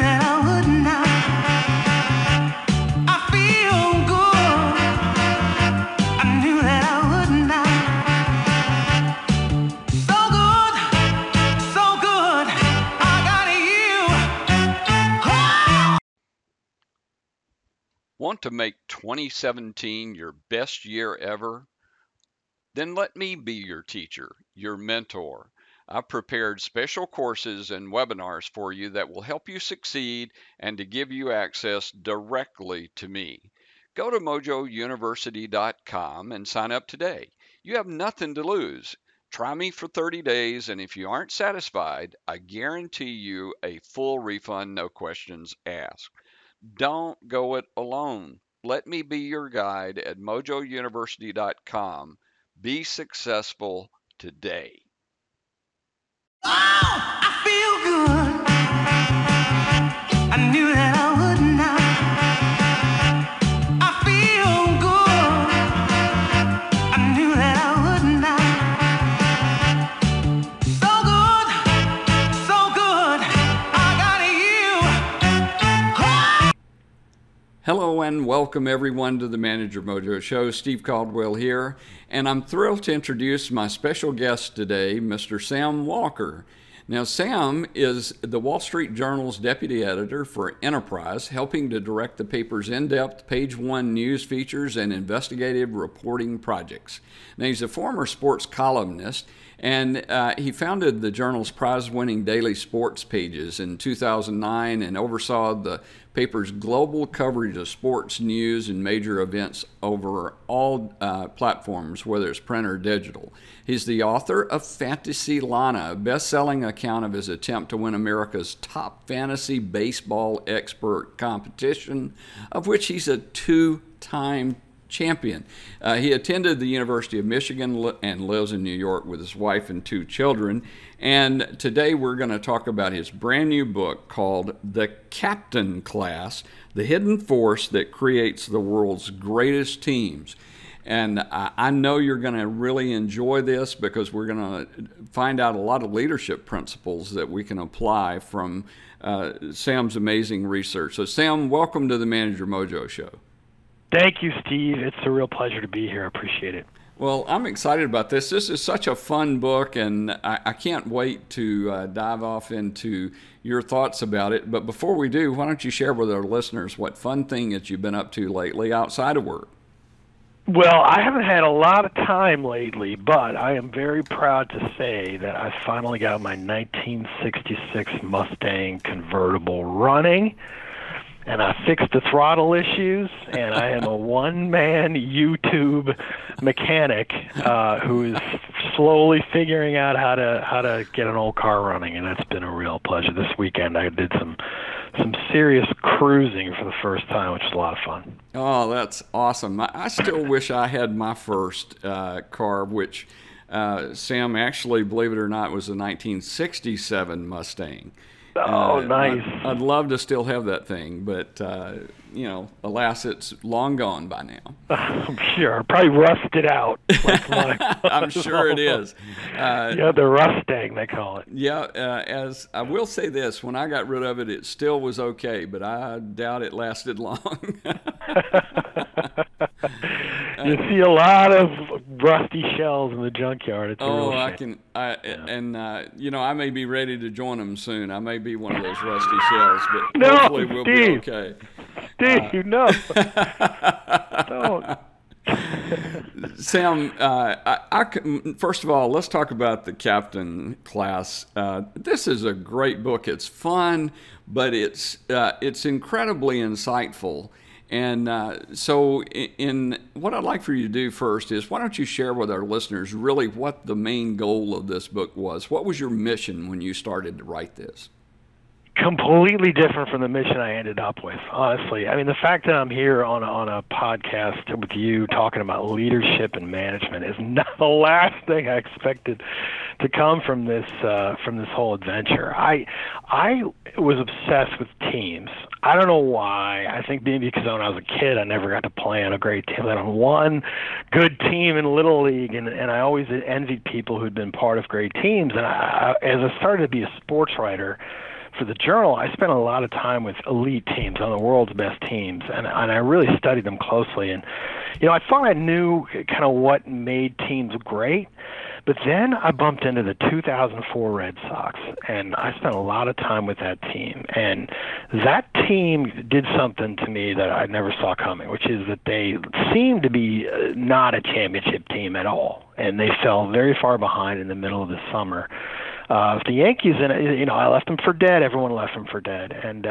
that I would not. I feel good. I knew that I would not. So good, I got you. Oh! Want to make 2017 your best year ever? Then let me be your teacher, your mentor. I've prepared special courses and webinars for you that will help you succeed and to give you access directly to me. Go to mojouniversity.com and sign up today. You have nothing to lose. Try me for 30 days, and if you aren't satisfied, I guarantee you a full refund, no questions asked. Don't go it alone. Let me be your guide at mojouniversity.com. Be successful today. Oh, I feel good. I knew that I would not. I feel good. I knew that I would not. So good, I got you. Oh! Hello and welcome everyone to the Manager Mojo Show. Steve Caldwell here, and I'm thrilled to introduce my special guest today, Mr. Sam Walker. Now, Sam is the Wall Street Journal's deputy editor for Enterprise, helping to direct the paper's in-depth page one news features and investigative reporting projects. Now, he's a former sports columnist, and he founded the journal's prize-winning daily sports pages in 2009 and oversaw the paper's global coverage of sports news and major events over all platforms, whether it's print or digital. He's the author of Fantasy Lana, a best-selling account of his attempt to win America's top fantasy baseball expert competition, of which he's a two-time champion. He attended the University of Michigan and lives in New York with his wife and two children. And today we're going to talk about his brand new book called The Captain Class, The Hidden Force That Creates the World's Greatest Teams. And I know you're going to really enjoy this because we're going to find out a lot of leadership principles that we can apply from Sam's amazing research. So Sam, welcome to the Manager Mojo Show. Thank you, Steve. It's a real pleasure to be here. I appreciate it. Well, I'm excited about this. This is such a fun book, and I can't wait to dive off into your thoughts about it. But before we do, why don't you share with our listeners what fun thing that you've been up to lately outside of work? Well, I haven't had a lot of time lately, but I am very proud to say that I finally got my 1966 Mustang convertible running. And I fixed the throttle issues, and I am a one-man YouTube mechanic who is slowly figuring out how to get an old car running, and that's been a real pleasure. This weekend I did some serious cruising for the first time, which was a lot of fun. Oh, that's awesome. I still wish I had my first car, which Sam actually, believe it or not, was a 1967 Mustang. Oh, nice. I'd love to still have that thing, but, alas, it's long gone by now. I'm sure. Probably rusted out. I'm sure it is. The Rustang, they call it. Yeah, as I will say this, when I got rid of it still was okay, but I doubt it lasted long. You see a lot of rusty shells in the junkyard. It's a real shame. I may be ready to join them soon. I may be one of those rusty shells, but hopefully we'll be okay. Steve, no. Don't. Sam, first of all, let's talk about The Captain Class. This is a great book. It's fun, but it's incredibly insightful. And so what I'd like for you to do first is why don't you share with our listeners really what the main goal of this book was? What was your mission when you started to write this? completely different from the mission I ended up with, honestly. I mean, the fact that I'm here on a podcast with you talking about leadership and management is not the last thing I expected to come from this whole adventure. I was obsessed with teams. I don't know why. I think maybe because when I was a kid, I never got to play on a great team. I was on one good team in Little League, and I always envied people who'd been part of great teams. And as I started to be a sports writer for the Journal, I spent a lot of time with elite teams, on the world's best teams, and I really studied them closely. And, you know, I thought I knew kind of what made teams great, but then I bumped into the 2004 Red Sox, and I spent a lot of time with that team. And that team did something to me that I never saw coming, which is that they seemed to be not a championship team at all, and they fell very far behind in the middle of the summer. The Yankees, and you know, I left them for dead. Everyone left them for dead, and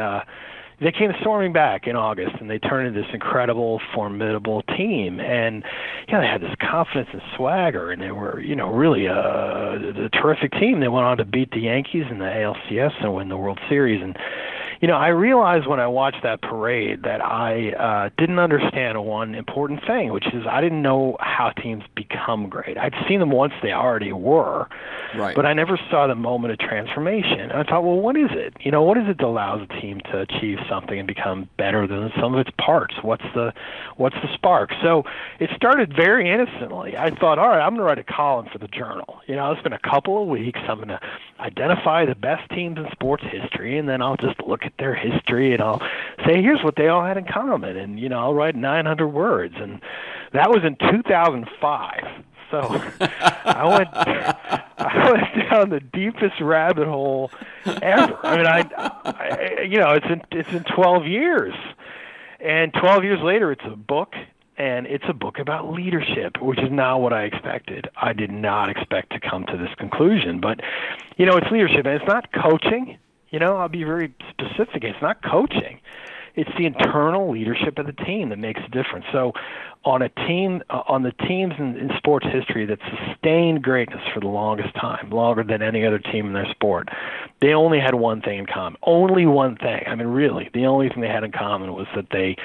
they came storming back in August, and they turned into this incredible, formidable team. And you know, they had this confidence and swagger, and they were, you know, really a terrific team. They went on to beat the Yankees in the ALCS and win the World Series. And you know, I realized when I watched that parade that I didn't understand one important thing, which is I didn't know how teams become great. I'd seen them once they already were, right, but I never saw the moment of transformation. And I thought, well, what is it? You know, what is it that allows a team to achieve something and become better than some of its parts? What's the spark? So it started very innocently. I thought, all right, I'm going to write a column for the Journal. You know, it's been a couple of weeks. I'm going to identify the best teams in sports history, and then I'll just look at their history, and I'll say, here's what they all had in common, and you know, I'll write 900 words. And that was in 2005, so I went down the deepest rabbit hole ever. I mean, I you know, it's in 12 years, and 12 years later, it's a book. And it's a book about leadership, which is not what I expected. I did not expect to come to this conclusion. But, you know, it's leadership, and it's not coaching. You know, I'll be very specific. It's not coaching. It's the internal leadership of the team that makes a difference. So on the teams in sports history that sustained greatness for the longest time, longer than any other team in their sport, they only had one thing in common, only one thing. I mean, really, the only thing they had in common was that they,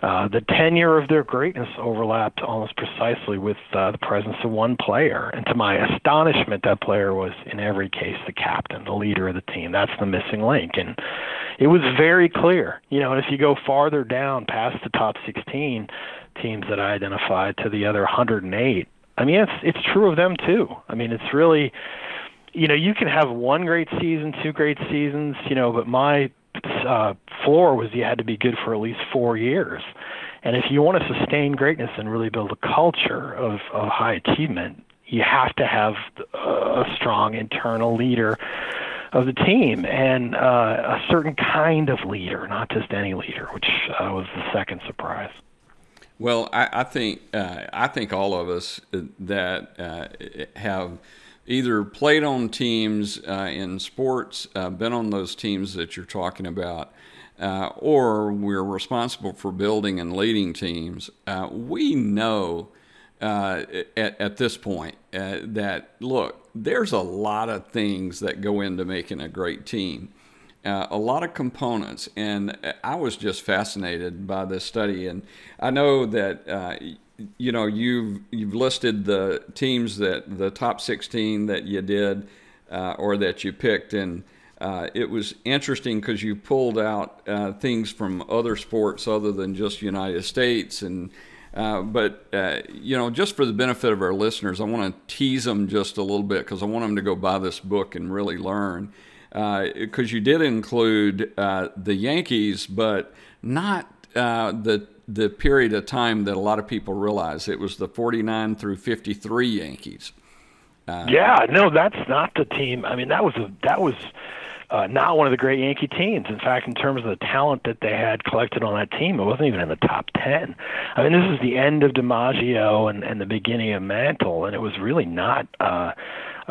the tenure of their greatness overlapped almost precisely with the presence of one player. And to my astonishment, that player was, in every case, the captain, the leader of the team. That's the missing link. And it was very clear, you know, and if you go farther down past the top 16 teams that I identified to the other 108, I mean, it's true of them too. I mean, it's really, you know, you can have one great season, two great seasons, you know, but my floor was you had to be good for at least 4 years. And if you want to sustain greatness and really build a culture of high achievement, you have to have a strong internal leader of the team, and a certain kind of leader, not just any leader, which was the second surprise. Well, I think all of us that have either played on teams in sports, been on those teams that you're talking about, or we're responsible for building and leading teams, we know at this point that, look, there's a lot of things that go into making a great team, a lot of components. And I was just fascinated by this study. And I know that, you know, you've listed the teams that the top 16 that you did or that you picked. And it was interesting because you pulled out things from other sports other than just United States. And But you know, just for the benefit of our listeners, I want to tease them just a little bit because I want them to go buy this book and really learn. Because you did include the Yankees, but not the period of time that a lot of people realize. It was the 49 through 53 Yankees. Yeah, no, that's not the team. I mean, that was. Not one of the great Yankee teams. In fact, in terms of the talent that they had collected on that team, it wasn't even in the top 10. I mean, this is the end of DiMaggio and the beginning of Mantle, and it was really not a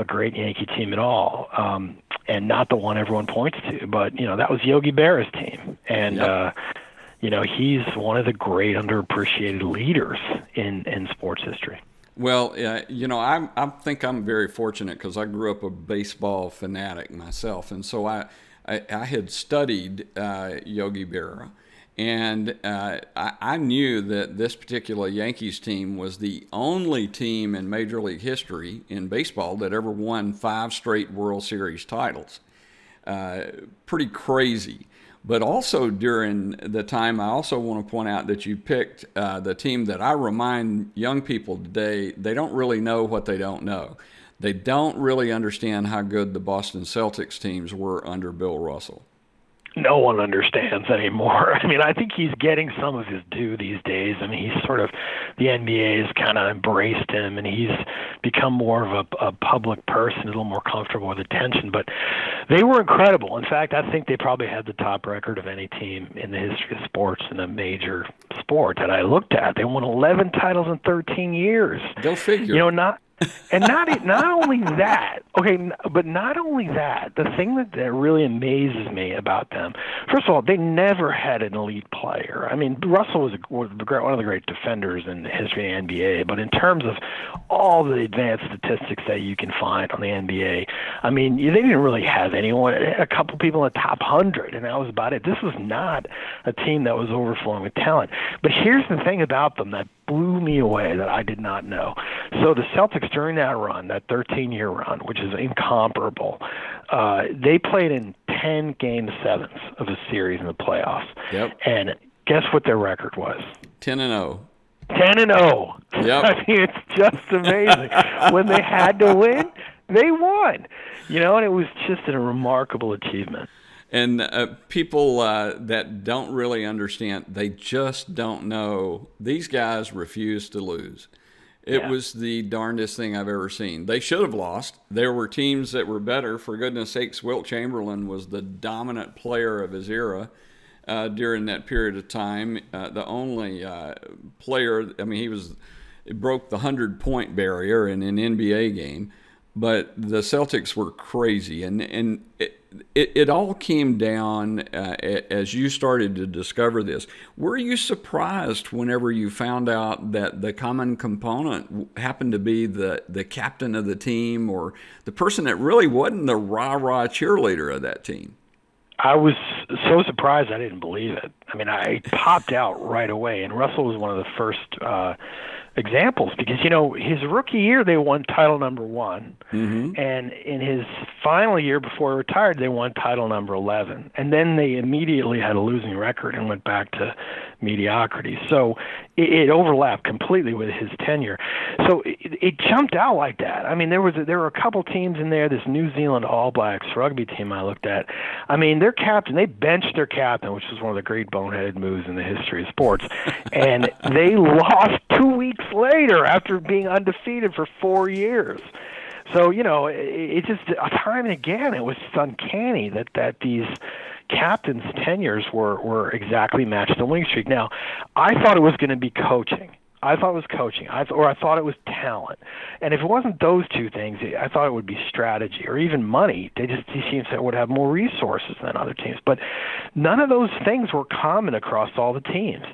great Yankee team at all, and not the one everyone points to. But, you know, that was Yogi Berra's team. And, yep. You know, he's one of the great underappreciated leaders in sports history. Well, you know, I think I'm very fortunate because I grew up a baseball fanatic myself, and so I I had studied Yogi Berra, and I knew that this particular Yankees team was the only team in Major League history in baseball that ever won 5 straight World Series titles. Pretty crazy. But also during the time, I also want to point out that you picked the team that I remind young people today, they don't really know what they don't know. They don't really understand how good the Boston Celtics teams were under Bill Russell. No one understands anymore. I mean, I think he's getting some of his due these days. I mean, he's sort of, the NBA has kind of embraced him, and he's become more of a public person, a little more comfortable with attention. But they were incredible. In fact, I think they probably had the top record of any team in the history of sports in a major sport that I looked at. They won 11 titles in 13 years. Go figure. You know, not only that, the thing that really amazes me about them, first of all, they never had an elite player. I mean, Russell was one of the great defenders in the history of the NBA, but in terms of all the advanced statistics that you can find on the NBA, I mean, they didn't really have anyone. They had a couple people in the top 100, and that was about it. This was not a team that was overflowing with talent. But here's the thing about them that blew me away that I did not know. So the Celtics during that run, that 13-year run, which is incomparable, they played in 10 game sevens of a series in the playoffs. Yep. And guess what their record was? 10-0. 10-0. Yep. I mean, it's just amazing. When they had to win, they won. You know, and it was just a remarkable achievement. And people that don't really understand, they just don't know. These guys refuse to lose. It was the darndest thing I've ever seen. They should have lost. There were teams that were better. For goodness sakes, Wilt Chamberlain was the dominant player of his era during that period of time. The only player, I mean, it broke the 100-point barrier in an NBA game. But the Celtics were crazy, and it all came down as you started to discover this. Were you surprised whenever you found out that the common component happened to be the captain of the team, or the person that really wasn't the rah-rah cheerleader of that team? I was so surprised I didn't believe it. I mean, I popped out right away, and Russell was one of the first examples, because, you know, his rookie year they won title number 1, mm-hmm. and in his final year before he retired they won title number 11, and then they immediately had a losing record and went back to mediocrity. So it overlapped completely with his tenure. So it jumped out like that. I mean, there were a couple teams in there. This New Zealand All Blacks rugby team I looked at, I mean, their captain, they benched their captain, which was one of the great boneheaded moves in the history of sports, and they lost 2 weeks later after being undefeated for 4 years. So, you know, it just, time and again, it was uncanny that these captains' tenures were exactly matched the winning streak. Now, I thought it was going to be coaching. I thought it was coaching, or I thought it was talent. And if it wasn't those two things, I thought it would be strategy or even money. These teams that would have more resources than other teams. But none of those things were common across all the teams.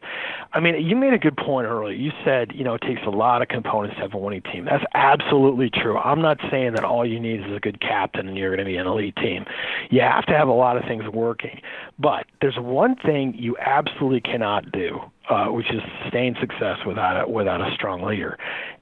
I mean, you made a good point earlier. You said, you know, it takes a lot of components to have a winning team. That's absolutely true. I'm not saying that all you need is a good captain and you're going to be an elite team. You have to have a lot of things working. But there's one thing you absolutely cannot do, which is sustained success without a strong leader.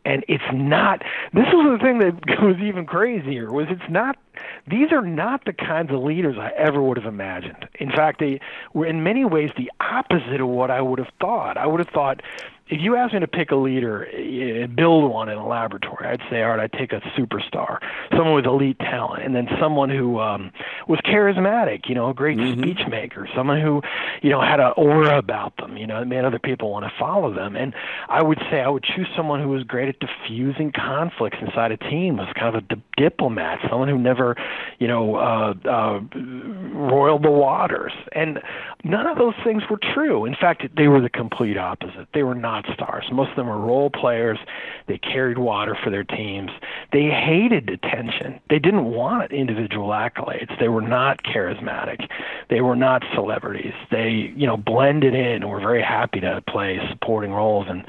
And it's not, this was the thing that was even crazier, was it's not, these are not the kinds of leaders I ever would have imagined. In fact, they were in many ways the opposite of what I would have thought. I would have thought, if you asked me to pick a leader, build one in a laboratory, I'd say, all right, I'd take a superstar, someone with elite talent, and then someone who was charismatic, you know, a great mm-hmm. speech maker, someone who, you know, had an aura about them, you know, that made other people want to follow them. And I would say I would choose someone who was great at diffusing conflicts inside a team, was kind of a diplomat, someone who never, you know, roiled the waters. And none of those things were true. In fact, they were the complete opposite. They were not stars. Most of them were role players. They carried water for their teams. They hated attention. They didn't want individual accolades. They were not charismatic. They were not celebrities. They, you know, blended in and were very happy to play supporting roles and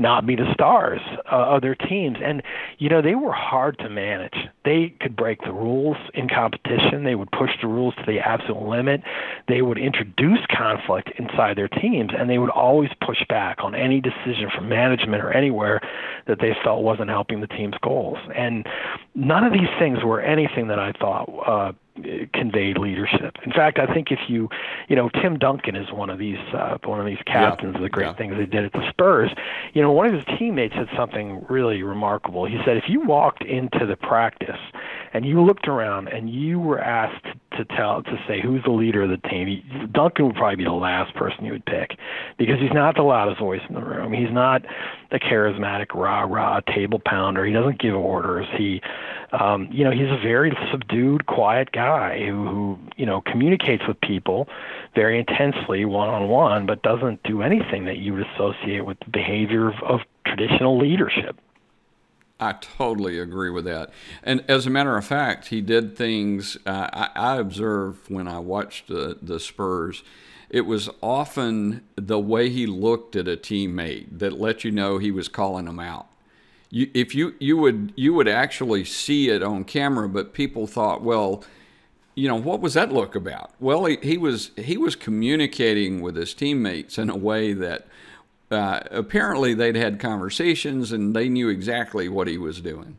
not be the stars of their teams. And, you know, they were hard to manage. They could break the rules in competition. They would push the rules to the absolute limit. They would introduce conflict inside their teams, and they would always push back on any decision from management or anywhere that they felt wasn't helping the team's goals. And none of these things were anything that I thought conveyed leadership. In fact, I think if you know, Tim Duncan is one of these captains of the great things they did at the Spurs. You know, one of his teammates said something really remarkable. He said, if you walked into the practice and you looked around and you were asked to say who's the leader of the team, Duncan would probably be the last person you would pick, because he's not the loudest voice in the room. He's not a charismatic rah-rah table pounder. He doesn't give orders. He, you know, he's a very subdued, quiet guy who, you know, communicates with people very intensely one-on-one, but doesn't do anything that you would associate with the behavior of traditional leadership. I totally agree with that. And as a matter of fact, he did things I observed when I watched the Spurs. It was often the way he looked at a teammate that let you know he was calling them out. You would actually see it on camera, but people thought, well, you know, what was that look about? Well, he was communicating with his teammates in a way that apparently they'd had conversations and they knew exactly what he was doing.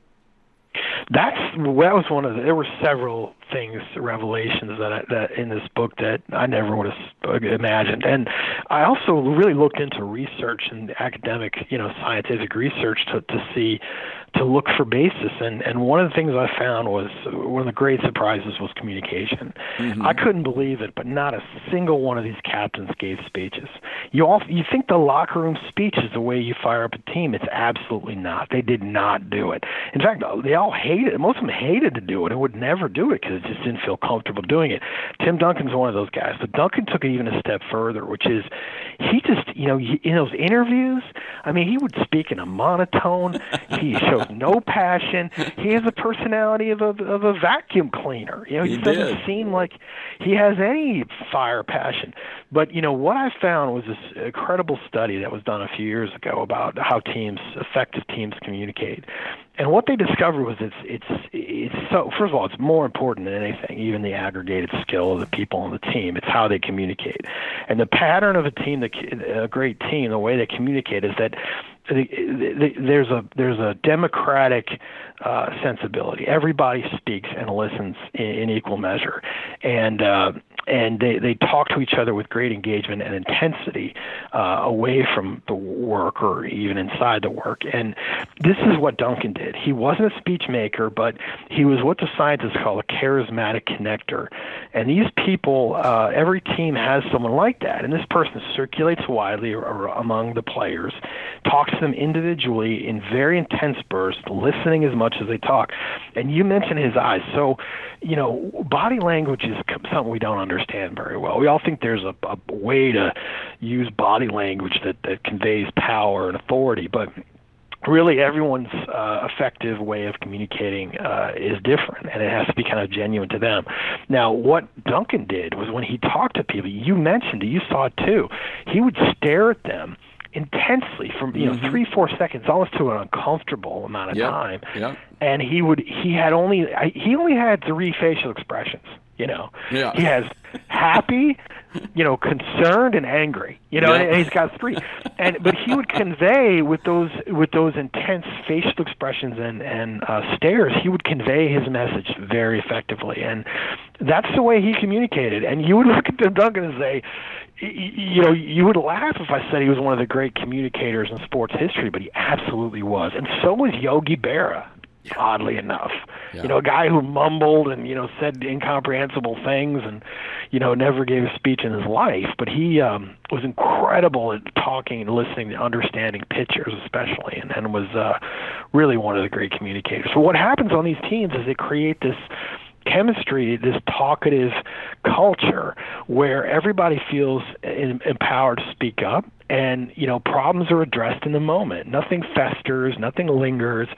That was one of the, there were several things, revelations that in this book that I never would have imagined. And I also really looked into research and academic, you know, scientific research to look for basis. And one of the things I found was, one of the great surprises was communication. Mm-hmm. I couldn't believe it, but not a single one of these captains gave speeches. You think the locker room speech is the way you fire up a team. It's absolutely not. They did not do it. In fact, they all hated it. Most of them hated to do it and would never do it because it just didn't feel comfortable doing it. Tim Duncan's one of those guys. But Duncan took it even a step further, which is he just, you know, in those interviews, I mean, he would speak in a monotone. He showed no passion. He has the personality of a vacuum cleaner. You know, he doesn't seem like he has any fire passion. But, you know, what I found was this incredible study that was done a few years ago about how effective teams communicate. And what they discovered was it's so, first of all, it's more important than anything, even the aggregated skill of the people on the team. It's how they communicate. And the pattern of a great team, the way they communicate is that there's a democratic sensibility. Everybody speaks and listens in equal measure, and they talk to each other with great engagement and intensity away from the work or even inside the work. And this is what Duncan did. He wasn't a speech maker, but he was what the scientists call a charismatic connector. And these people, every team has someone like that. And this person circulates widely among the players, talks to them individually in very intense bursts, listening as much as they talk. And you mentioned his eyes. So, you know, body language is something we don't understand very well. We all think there's a way to use body language that conveys power and authority, but really everyone's effective way of communicating is different, and it has to be kind of genuine to them. Now, what Duncan did was, when he talked to people, you mentioned it, you saw it too, he would stare at them intensely from, you know, mm-hmm. 3-4 seconds, almost to an uncomfortable amount of time. Yep. And he only had 3 facial expressions. You know, He has happy, you know, concerned, and angry. You know, and he's got 3. But he would convey with those intense facial expressions and stares. He would convey his message very effectively, and that's the way he communicated. And you would look at Tim Duncan and say, you know, you would laugh if I said he was one of the great communicators in sports history, but he absolutely was, and so was Yogi Berra. Yeah. Oddly enough, you know, a guy who mumbled and, you know, said incomprehensible things and, you know, never gave a speech in his life. But he was incredible at talking and listening and understanding pictures, especially, and was really one of the great communicators. So what happens on these teams is they create this chemistry, this talkative culture where everybody feels empowered to speak up, and, you know, problems are addressed in the moment. Nothing festers, nothing lingers.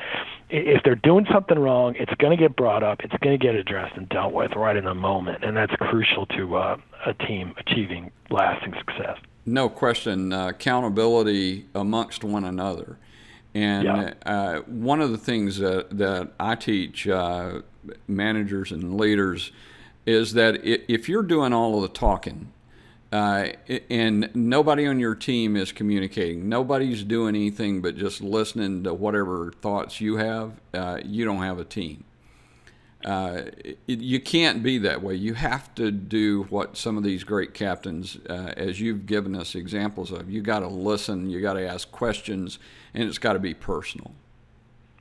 If they're doing something wrong, it's going to get brought up, it's going to get addressed and dealt with right in the moment, and that's crucial to a team achieving lasting success. No question, accountability amongst one another. And one of the things that I teach managers and leaders is that if you're doing all of the talking and nobody on your team is communicating, nobody's doing anything but just listening to whatever thoughts you have, you don't have a team. You can't be that way. You have to do what some of these great captains, as you've given us examples of, you got to listen, you got to ask questions, and it's got to be personal.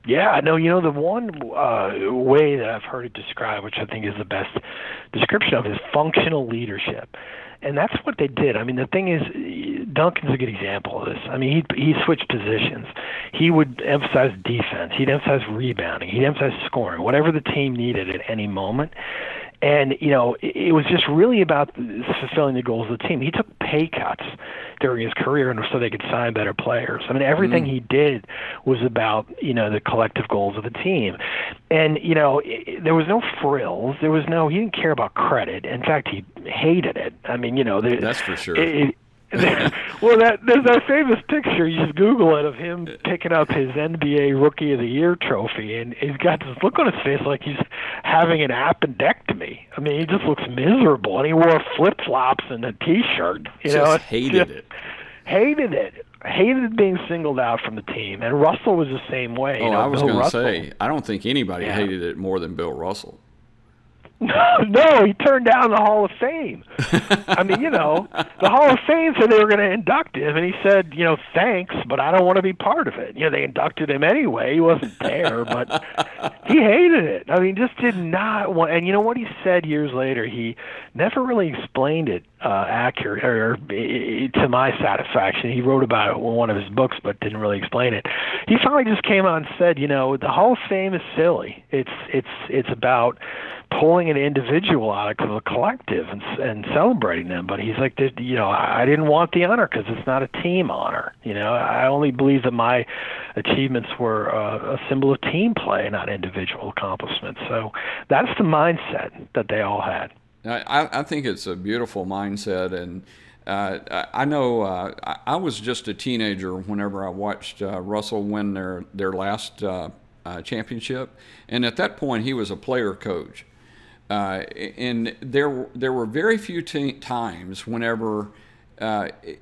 Yeah, I know. You know, the one way that I've heard it described, which I think is the best description of, is functional leadership. And that's what they did. I mean, the thing is, Duncan's a good example of this. I mean, he switched positions. He would emphasize defense. He'd emphasize rebounding. He'd emphasize scoring, whatever the team needed at any moment. And, you know, it was just really about fulfilling the goals of the team. He took pay cuts during his career so they could sign better players. I mean, everything he did was about, you know, the collective goals of the team. And, you know, there was no frills. There was no – he didn't care about credit. In fact, he hated it. I mean, you know. That's for sure. Well, there's that famous picture, you just Google it, of him picking up his NBA Rookie of the Year trophy, and he's got this look on his face like he's having an appendectomy. I mean, he just looks miserable, and he wore flip-flops and a T-shirt. Hated it. Hated being singled out from the team, and Russell was the same way. Oh, you know, I was going to say, I don't think anybody hated it more than Bill Russell. No, he turned down the Hall of Fame. I mean, you know, the Hall of Fame said they were going to induct him, and he said, you know, thanks, but I don't want to be part of it. You know, they inducted him anyway. He wasn't there, but he hated it. I mean, just did not want – and you know what he said years later? He never really explained it accurate or to my satisfaction. He wrote about it in one of his books but didn't really explain it. He finally just came out and said, you know, the Hall of Fame is silly. It's about – pulling an individual out of a collective and celebrating them. But he's like, you know, I didn't want the honor because it's not a team honor. You know, I only believe that my achievements were a symbol of team play, not individual accomplishments. So that's the mindset that they all had. I think it's a beautiful mindset. And I know I was just a teenager whenever I watched Russell win their last championship. And at that point, he was a player coach. And there were very few times whenever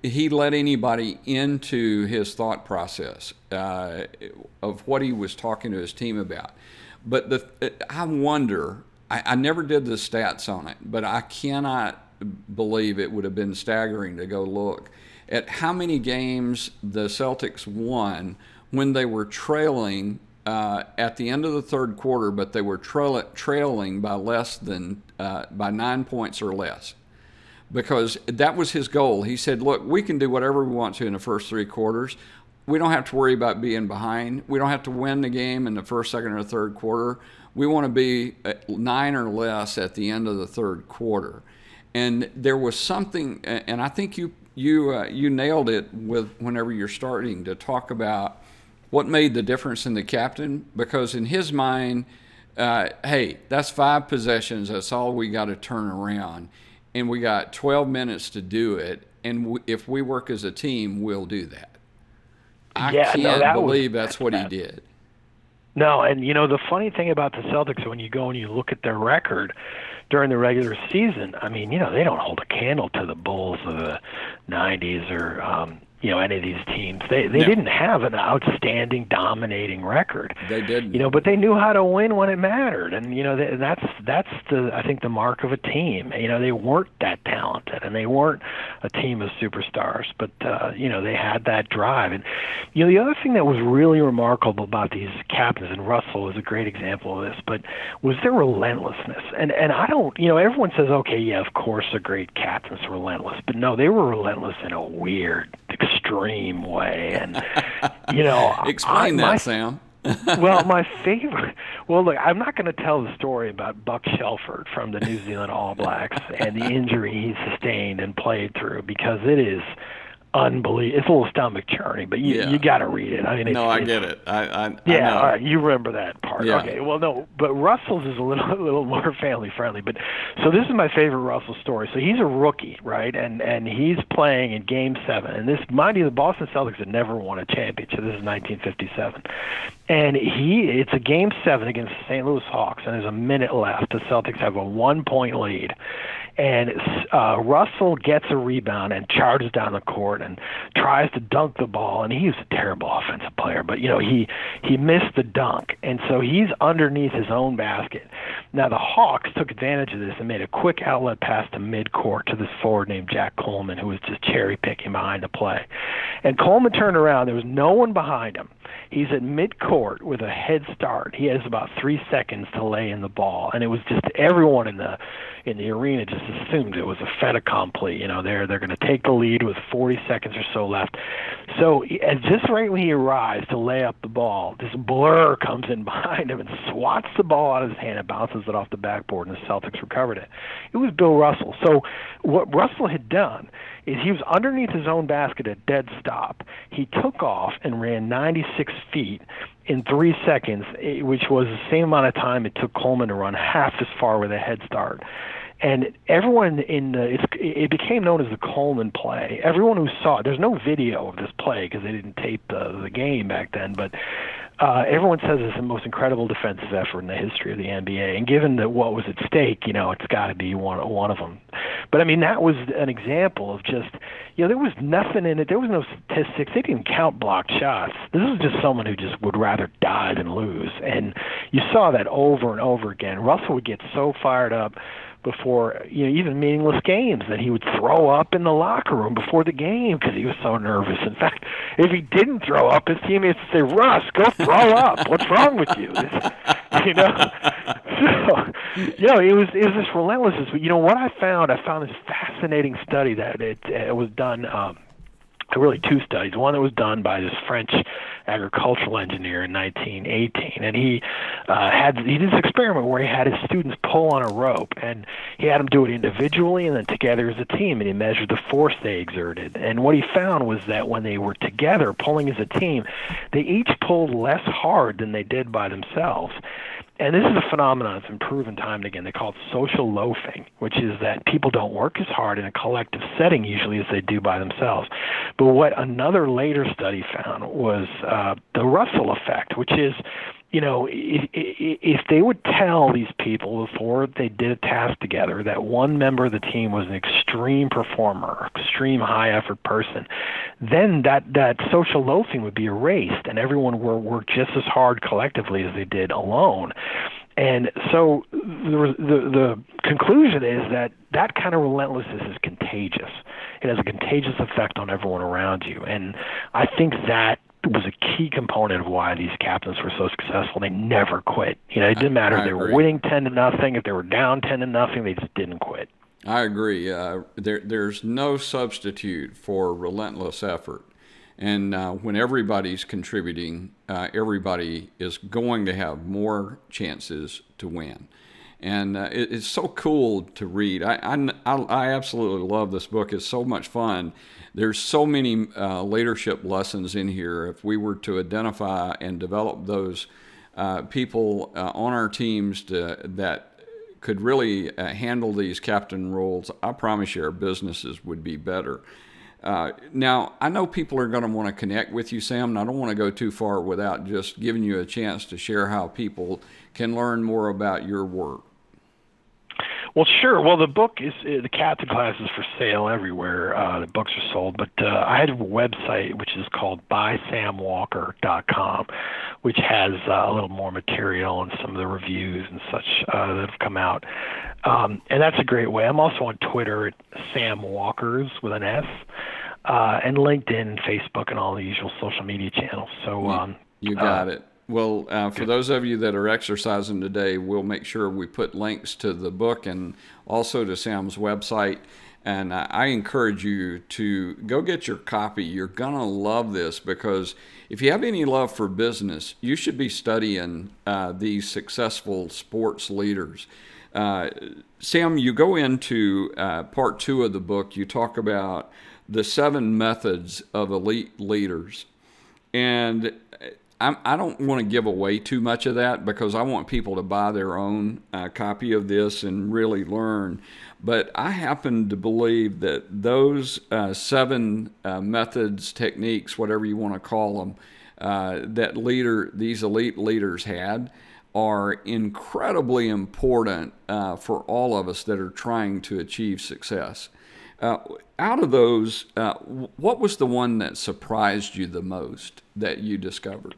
he let anybody into his thought process of what he was talking to his team about. But I wonder, I never did the stats on it, but I cannot believe it would have been staggering to go look at how many games the Celtics won when they were trailing at the end of the third quarter, but they were trailing by less than by 9 points or less, because that was his goal. He said, "Look, we can do whatever we want to in the first three quarters. We don't have to worry about being behind. We don't have to win the game in the first, second, or third quarter. We want to be at nine or less at the end of the third quarter." And there was something, and I think you nailed it with whenever you're starting to talk about what made the difference in the captain, because in his mind, hey, that's 5 possessions. That's all we got to turn around. And we got 12 minutes to do it. And if we work as a team, we'll do that. I can't believe that's what he did. No, and, you know, the funny thing about the Celtics, when you go and you look at their record during the regular season, I mean, you know, they don't hold a candle to the Bulls of the 90s or you know, any of these teams. They didn't have an outstanding, dominating record. They didn't. You know, but they knew how to win when it mattered. And, you know, that's the, I think, the mark of a team. You know, they weren't that talented, and they weren't a team of superstars. But, you know, they had that drive. And, you know, the other thing that was really remarkable about these captains, and Russell is a great example of this, but was their relentlessness. And I don't, you know, everyone says, okay, yeah, of course a great captain's relentless. But, no, they were relentless in a weird, extreme way. And you know, Sam. Well, my favorite. Well, look, I'm not going to tell the story about Buck Shelford from the New Zealand All Blacks and the injury he sustained and played through, because it is unbelievable. It's a little stomach churning, but you got to read it. I mean, I get it. I know. All right, you remember that part. Yeah. Okay. Well, no, but Russell's is a little more family friendly. But so this is my favorite Russell story. So he's a rookie, right? And he's playing in Game 7. And this, mind you, the Boston Celtics had never won a championship. This is 1957, and it's a Game 7 against the St. Louis Hawks, and there's a minute left. The Celtics have a 1-point lead. And Russell gets a rebound and charges down the court and tries to dunk the ball. And he's a terrible offensive player, but, you know, he missed the dunk. And so he's underneath his own basket. Now, the Hawks took advantage of this and made a quick outlet pass to midcourt to this forward named Jack Coleman, who was just cherry-picking behind the play. And Coleman turned around. There was no one behind him. He's at midcourt with a head start. He has about 3 seconds to lay in the ball. And it was just everyone in the arena just assumed it was a fait accompli. You know, they're going to take the lead with 40 seconds or so left. So at just right when he arrives to lay up the ball, this blur comes in behind him and swats the ball out of his hand and bounces it off the backboard, and the Celtics recovered it. It was Bill Russell. So what Russell had done is he was underneath his own basket at dead stop. He took off and ran 96 feet in 3 seconds, which was the same amount of time it took Coleman to run half as far with a head start. And everyone it became known as the Coleman play. Everyone who saw it, there's no video of this play because they didn't tape the game back then, but everyone says it's the most incredible defensive effort in the history of the NBA. And given that what was at stake, you know, it's got to be one of them. But, I mean, that was an example of just, you know, there was nothing in it. There was no statistics. They didn't count blocked shots. This was just someone who just would rather die than lose. And you saw that over and over again. Russell would get so fired up before, you know, even meaningless games that he would throw up in the locker room before the game because he was so nervous. In fact, if he didn't throw up, his teammates would say, "Russ, go throw up. What's wrong with you?" You know? So, you know, it was this relentlessness. You know, what I found this fascinating study that it was done, really two studies. One that was done by this French agricultural engineer in 1918, and he did this experiment where he had his students pull on a rope, and he had them do it individually and then together as a team, and he measured the force they exerted. And what he found was that when they were together pulling as a team, they each pulled less hard than they did by themselves. And this is a phenomenon that's been proven time and again. They call it social loafing, which is that people don't work as hard in a collective setting usually as they do by themselves. But what another later study found was the Russell effect, which is, you know, if they would tell these people before they did a task together that one member of the team was an extreme performer, extreme high-effort person, then that social loafing would be erased, and everyone would work just as hard collectively as they did alone. And so the conclusion is that kind of relentlessness is contagious. It has a contagious effect on everyone around you, and I think that was a key component of why these captains were so successful. They never quit. You know, it didn't matter if they were winning 10-0, if they were down 10-0, they just didn't quit. I agree. There's no substitute for relentless effort. And when everybody's contributing, everybody is going to have more chances to win. And it's so cool to read. I absolutely love this book. It's so much fun. There's so many leadership lessons in here. If we were to identify and develop those people on our teams that could really handle these captain roles, I promise you our businesses would be better. Now, I know people are going to want to connect with you, Sam, and I don't want to go too far without just giving you a chance to share how people can learn more about your work. Well, sure. Well, the book is the Captain Class is for sale everywhere. The books are sold, but I have a website which is called buysamwalker.com, which has a little more material and some of the reviews and such that have come out. And that's a great way. I'm also on Twitter at Sam Walkers with an S, and LinkedIn, Facebook, and all the usual social media channels. So you got it. Well, for those of you that are exercising today, we'll make sure we put links to the book and also to Sam's website. And I encourage you to go get your copy. You're going to love this because if you have any love for business, you should be studying these successful sports leaders. Sam, you go into part 2 of the book. You talk about the seven methods of elite leaders. And I don't want to give away too much of that because I want people to buy their own copy of this and really learn. But I happen to believe that those seven methods, techniques, whatever you want to call them, that these elite leaders had are incredibly important for all of us that are trying to achieve success. Out of those, what was the one that surprised you the most that you discovered?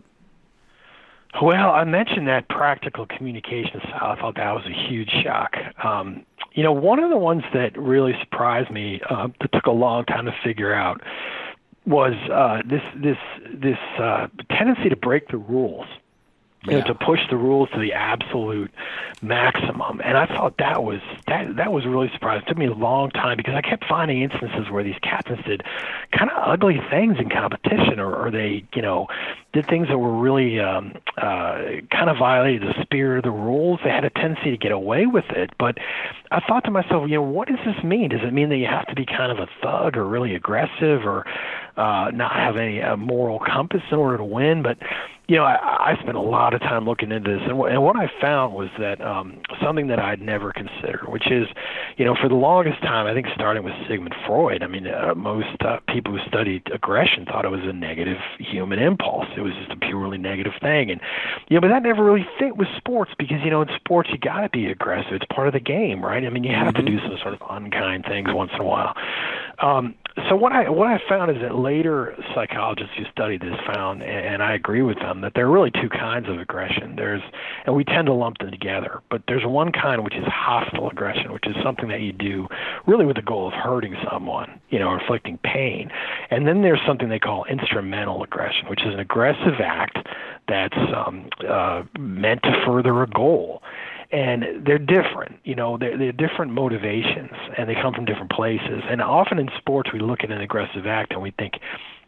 Well, I mentioned that practical communication style. I thought that was a huge shock. One of the ones that really surprised me that took a long time to figure out was this tendency to break the rules. Yeah. To push the rules to the absolute maximum. And I thought that was really surprising. It took me a long time because I kept finding instances where these captains did kind of ugly things in competition, or they, did things that were really kind of violated the spirit of the rules. They had a tendency to get away with it. But I thought to myself, what does this mean? Does it mean that you have to be kind of a thug or really aggressive or not have any moral compass in order to win? But I spent a lot of time looking into this, and what I found was that something that I'd never considered, which is, for the longest time, I think starting with Sigmund Freud, most people who studied aggression thought it was a negative human impulse. It was just a purely negative thing, and but that never really fit with sports because in sports you got to be aggressive. It's part of the game, right? You have to do some sort of unkind things once in a while. So what I found is that later psychologists who studied this found, and I agree with them, that there are really two kinds of aggression. And we tend to lump them together, but there's one kind which is hostile aggression, which is something that you do really with the goal of hurting someone, inflicting pain. And then there's something they call instrumental aggression, which is an aggressive act that's meant to further a goal. And they're different, they're different motivations, and they come from different places. And often in sports, we look at an aggressive act and we think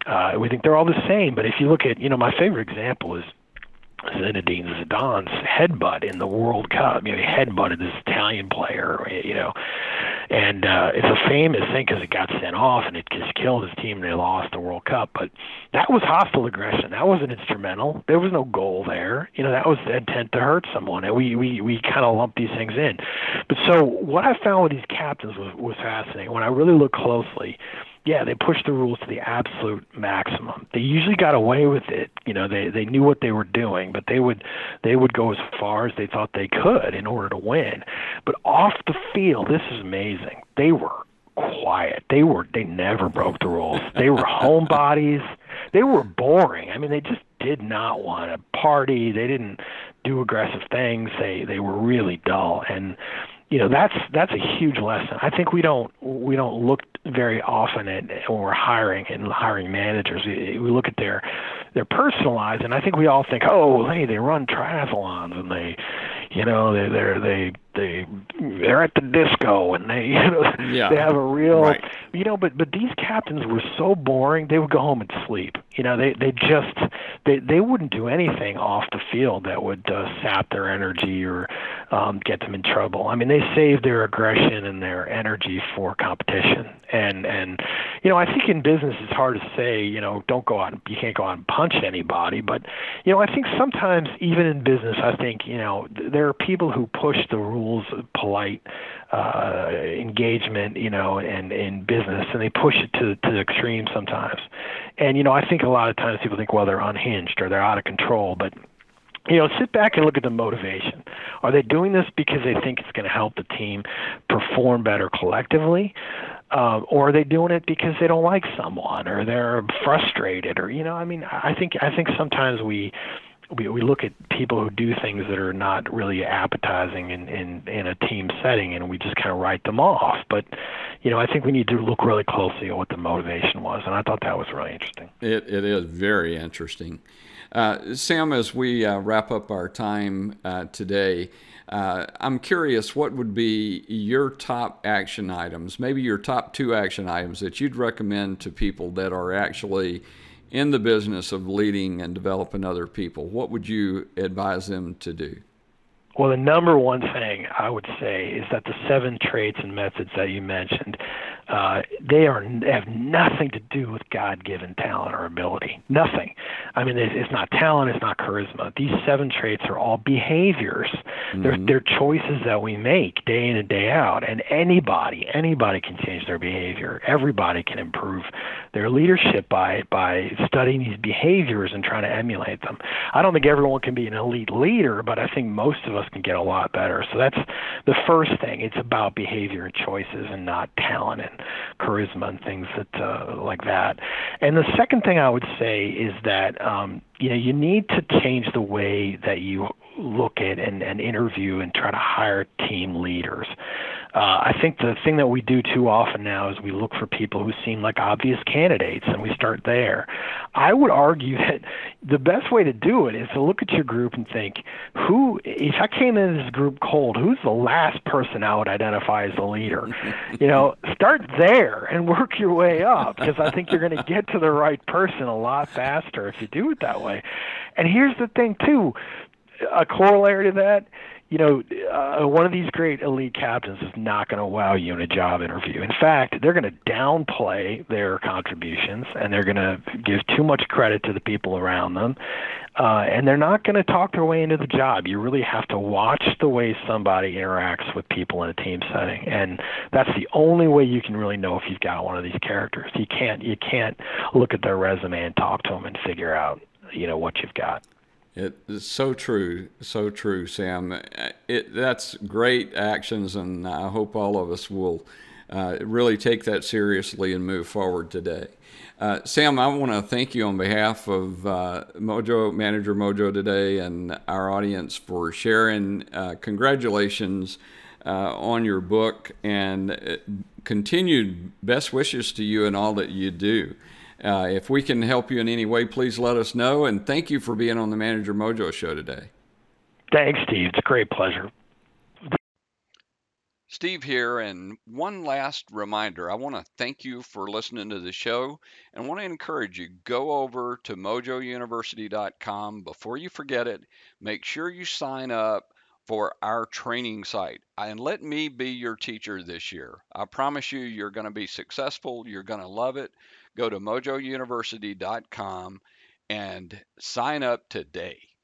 they're all the same. But if you look at, my favorite example is Zinedine Zidane's headbutt in the World Cup. He headbutted this Italian player, and it's a famous thing because it got sent off and it just killed his team and they lost the World Cup. But that was hostile aggression. That wasn't instrumental. There was no goal there. That was the intent to hurt someone. And we kind of lump these things in. But so what I found with these captains was fascinating. When I really looked closely, yeah, they pushed the rules to the absolute maximum. They usually got away with it. They knew what they were doing, but they would go as far as they thought they could in order to win. But off the field, this is amazing. They were quiet. They never broke the rules. They were homebodies. They were boring. They just did not want to party. They didn't do aggressive things. They were really dull. And that's a huge lesson. I think we don't look very often at when we're hiring managers. We look at their personal lives, and I think we all think, oh, hey, they run triathlons and they're at the disco and they have a real right. But these captains were so boring. They would go home and sleep. They wouldn't do anything off the field that would sap their energy or get them in trouble. They save their aggression and their energy for competition. And I think in business it's hard to say, you can't go out and punch anybody. But, I think sometimes even in business, I think, there are people who push the rules of polite engagement, and in business, and they push it to the extreme sometimes. And, I think a lot of times people think, well, they're unhinged or they're out of control. But, sit back and look at the motivation. Are they doing this because they think it's going to help the team perform better collectively? Or are they doing it because they don't like someone or they're frustrated? Or, I think sometimes we look at people who do things that are not really appetizing in a team setting, and we just kind of write them off. But, I think we need to look really closely at what the motivation was, and I thought that was really interesting. It is very interesting. Sam, as we wrap up our time today, I'm curious, what would be your top action items, maybe your top two action items that you'd recommend to people that are actually in the business of leading and developing other people? What would you advise them to do? Well, the number one thing I would say is that the seven traits and methods that you mentioned, they have nothing to do with God-given talent or ability. Nothing. I mean, it's not talent, it's not charisma. These seven traits are all behaviors. Mm-hmm. They're choices that we make day in and day out. And anybody can change their behavior. Everybody can improve their leadership by studying these behaviors and trying to emulate them. I don't think everyone can be an elite leader, but I think most of us can get a lot better. So that's the first thing. It's about behavior and choices and not talent and charisma and things that like that. And the second thing I would say is that you need to change the way that you look at and interview and try to hire team leaders. I think the thing that we do too often now is we look for people who seem like obvious candidates, and we start there. I would argue that the best way to do it is to look at your group and think, if I came into this group cold, who's the last person I would identify as the leader? Start there and work your way up, because I think you're going to get to the right person a lot faster if you do it that way. And here's the thing, too. A corollary to that, one of these great elite captains is not going to wow you in a job interview. In fact, they're going to downplay their contributions, and they're going to give too much credit to the people around them, and they're not going to talk their way into the job. You really have to watch the way somebody interacts with people in a team setting, and that's the only way you can really know if you've got one of these characters. You can't look at their resume and talk to them and figure out what you've got. It's so true, Sam. That's great actions, and I hope all of us will really take that seriously and move forward today. Sam, I want to thank you on behalf of Manager Mojo today and our audience for sharing. Congratulations on your book, and continued best wishes to you and all that you do. If we can help you in any way, please let us know. And thank you for being on the Manager Mojo Show today. Thanks, Steve. It's a great pleasure. Steve here. And one last reminder, I want to thank you for listening to the show, and want to encourage you, go over to mojouniversity.com. Before you forget it, make sure you sign up for our training site, and let me be your teacher this year. I promise you, you're going to be successful. You're going to love it. Go to mojouniversity.com and sign up today.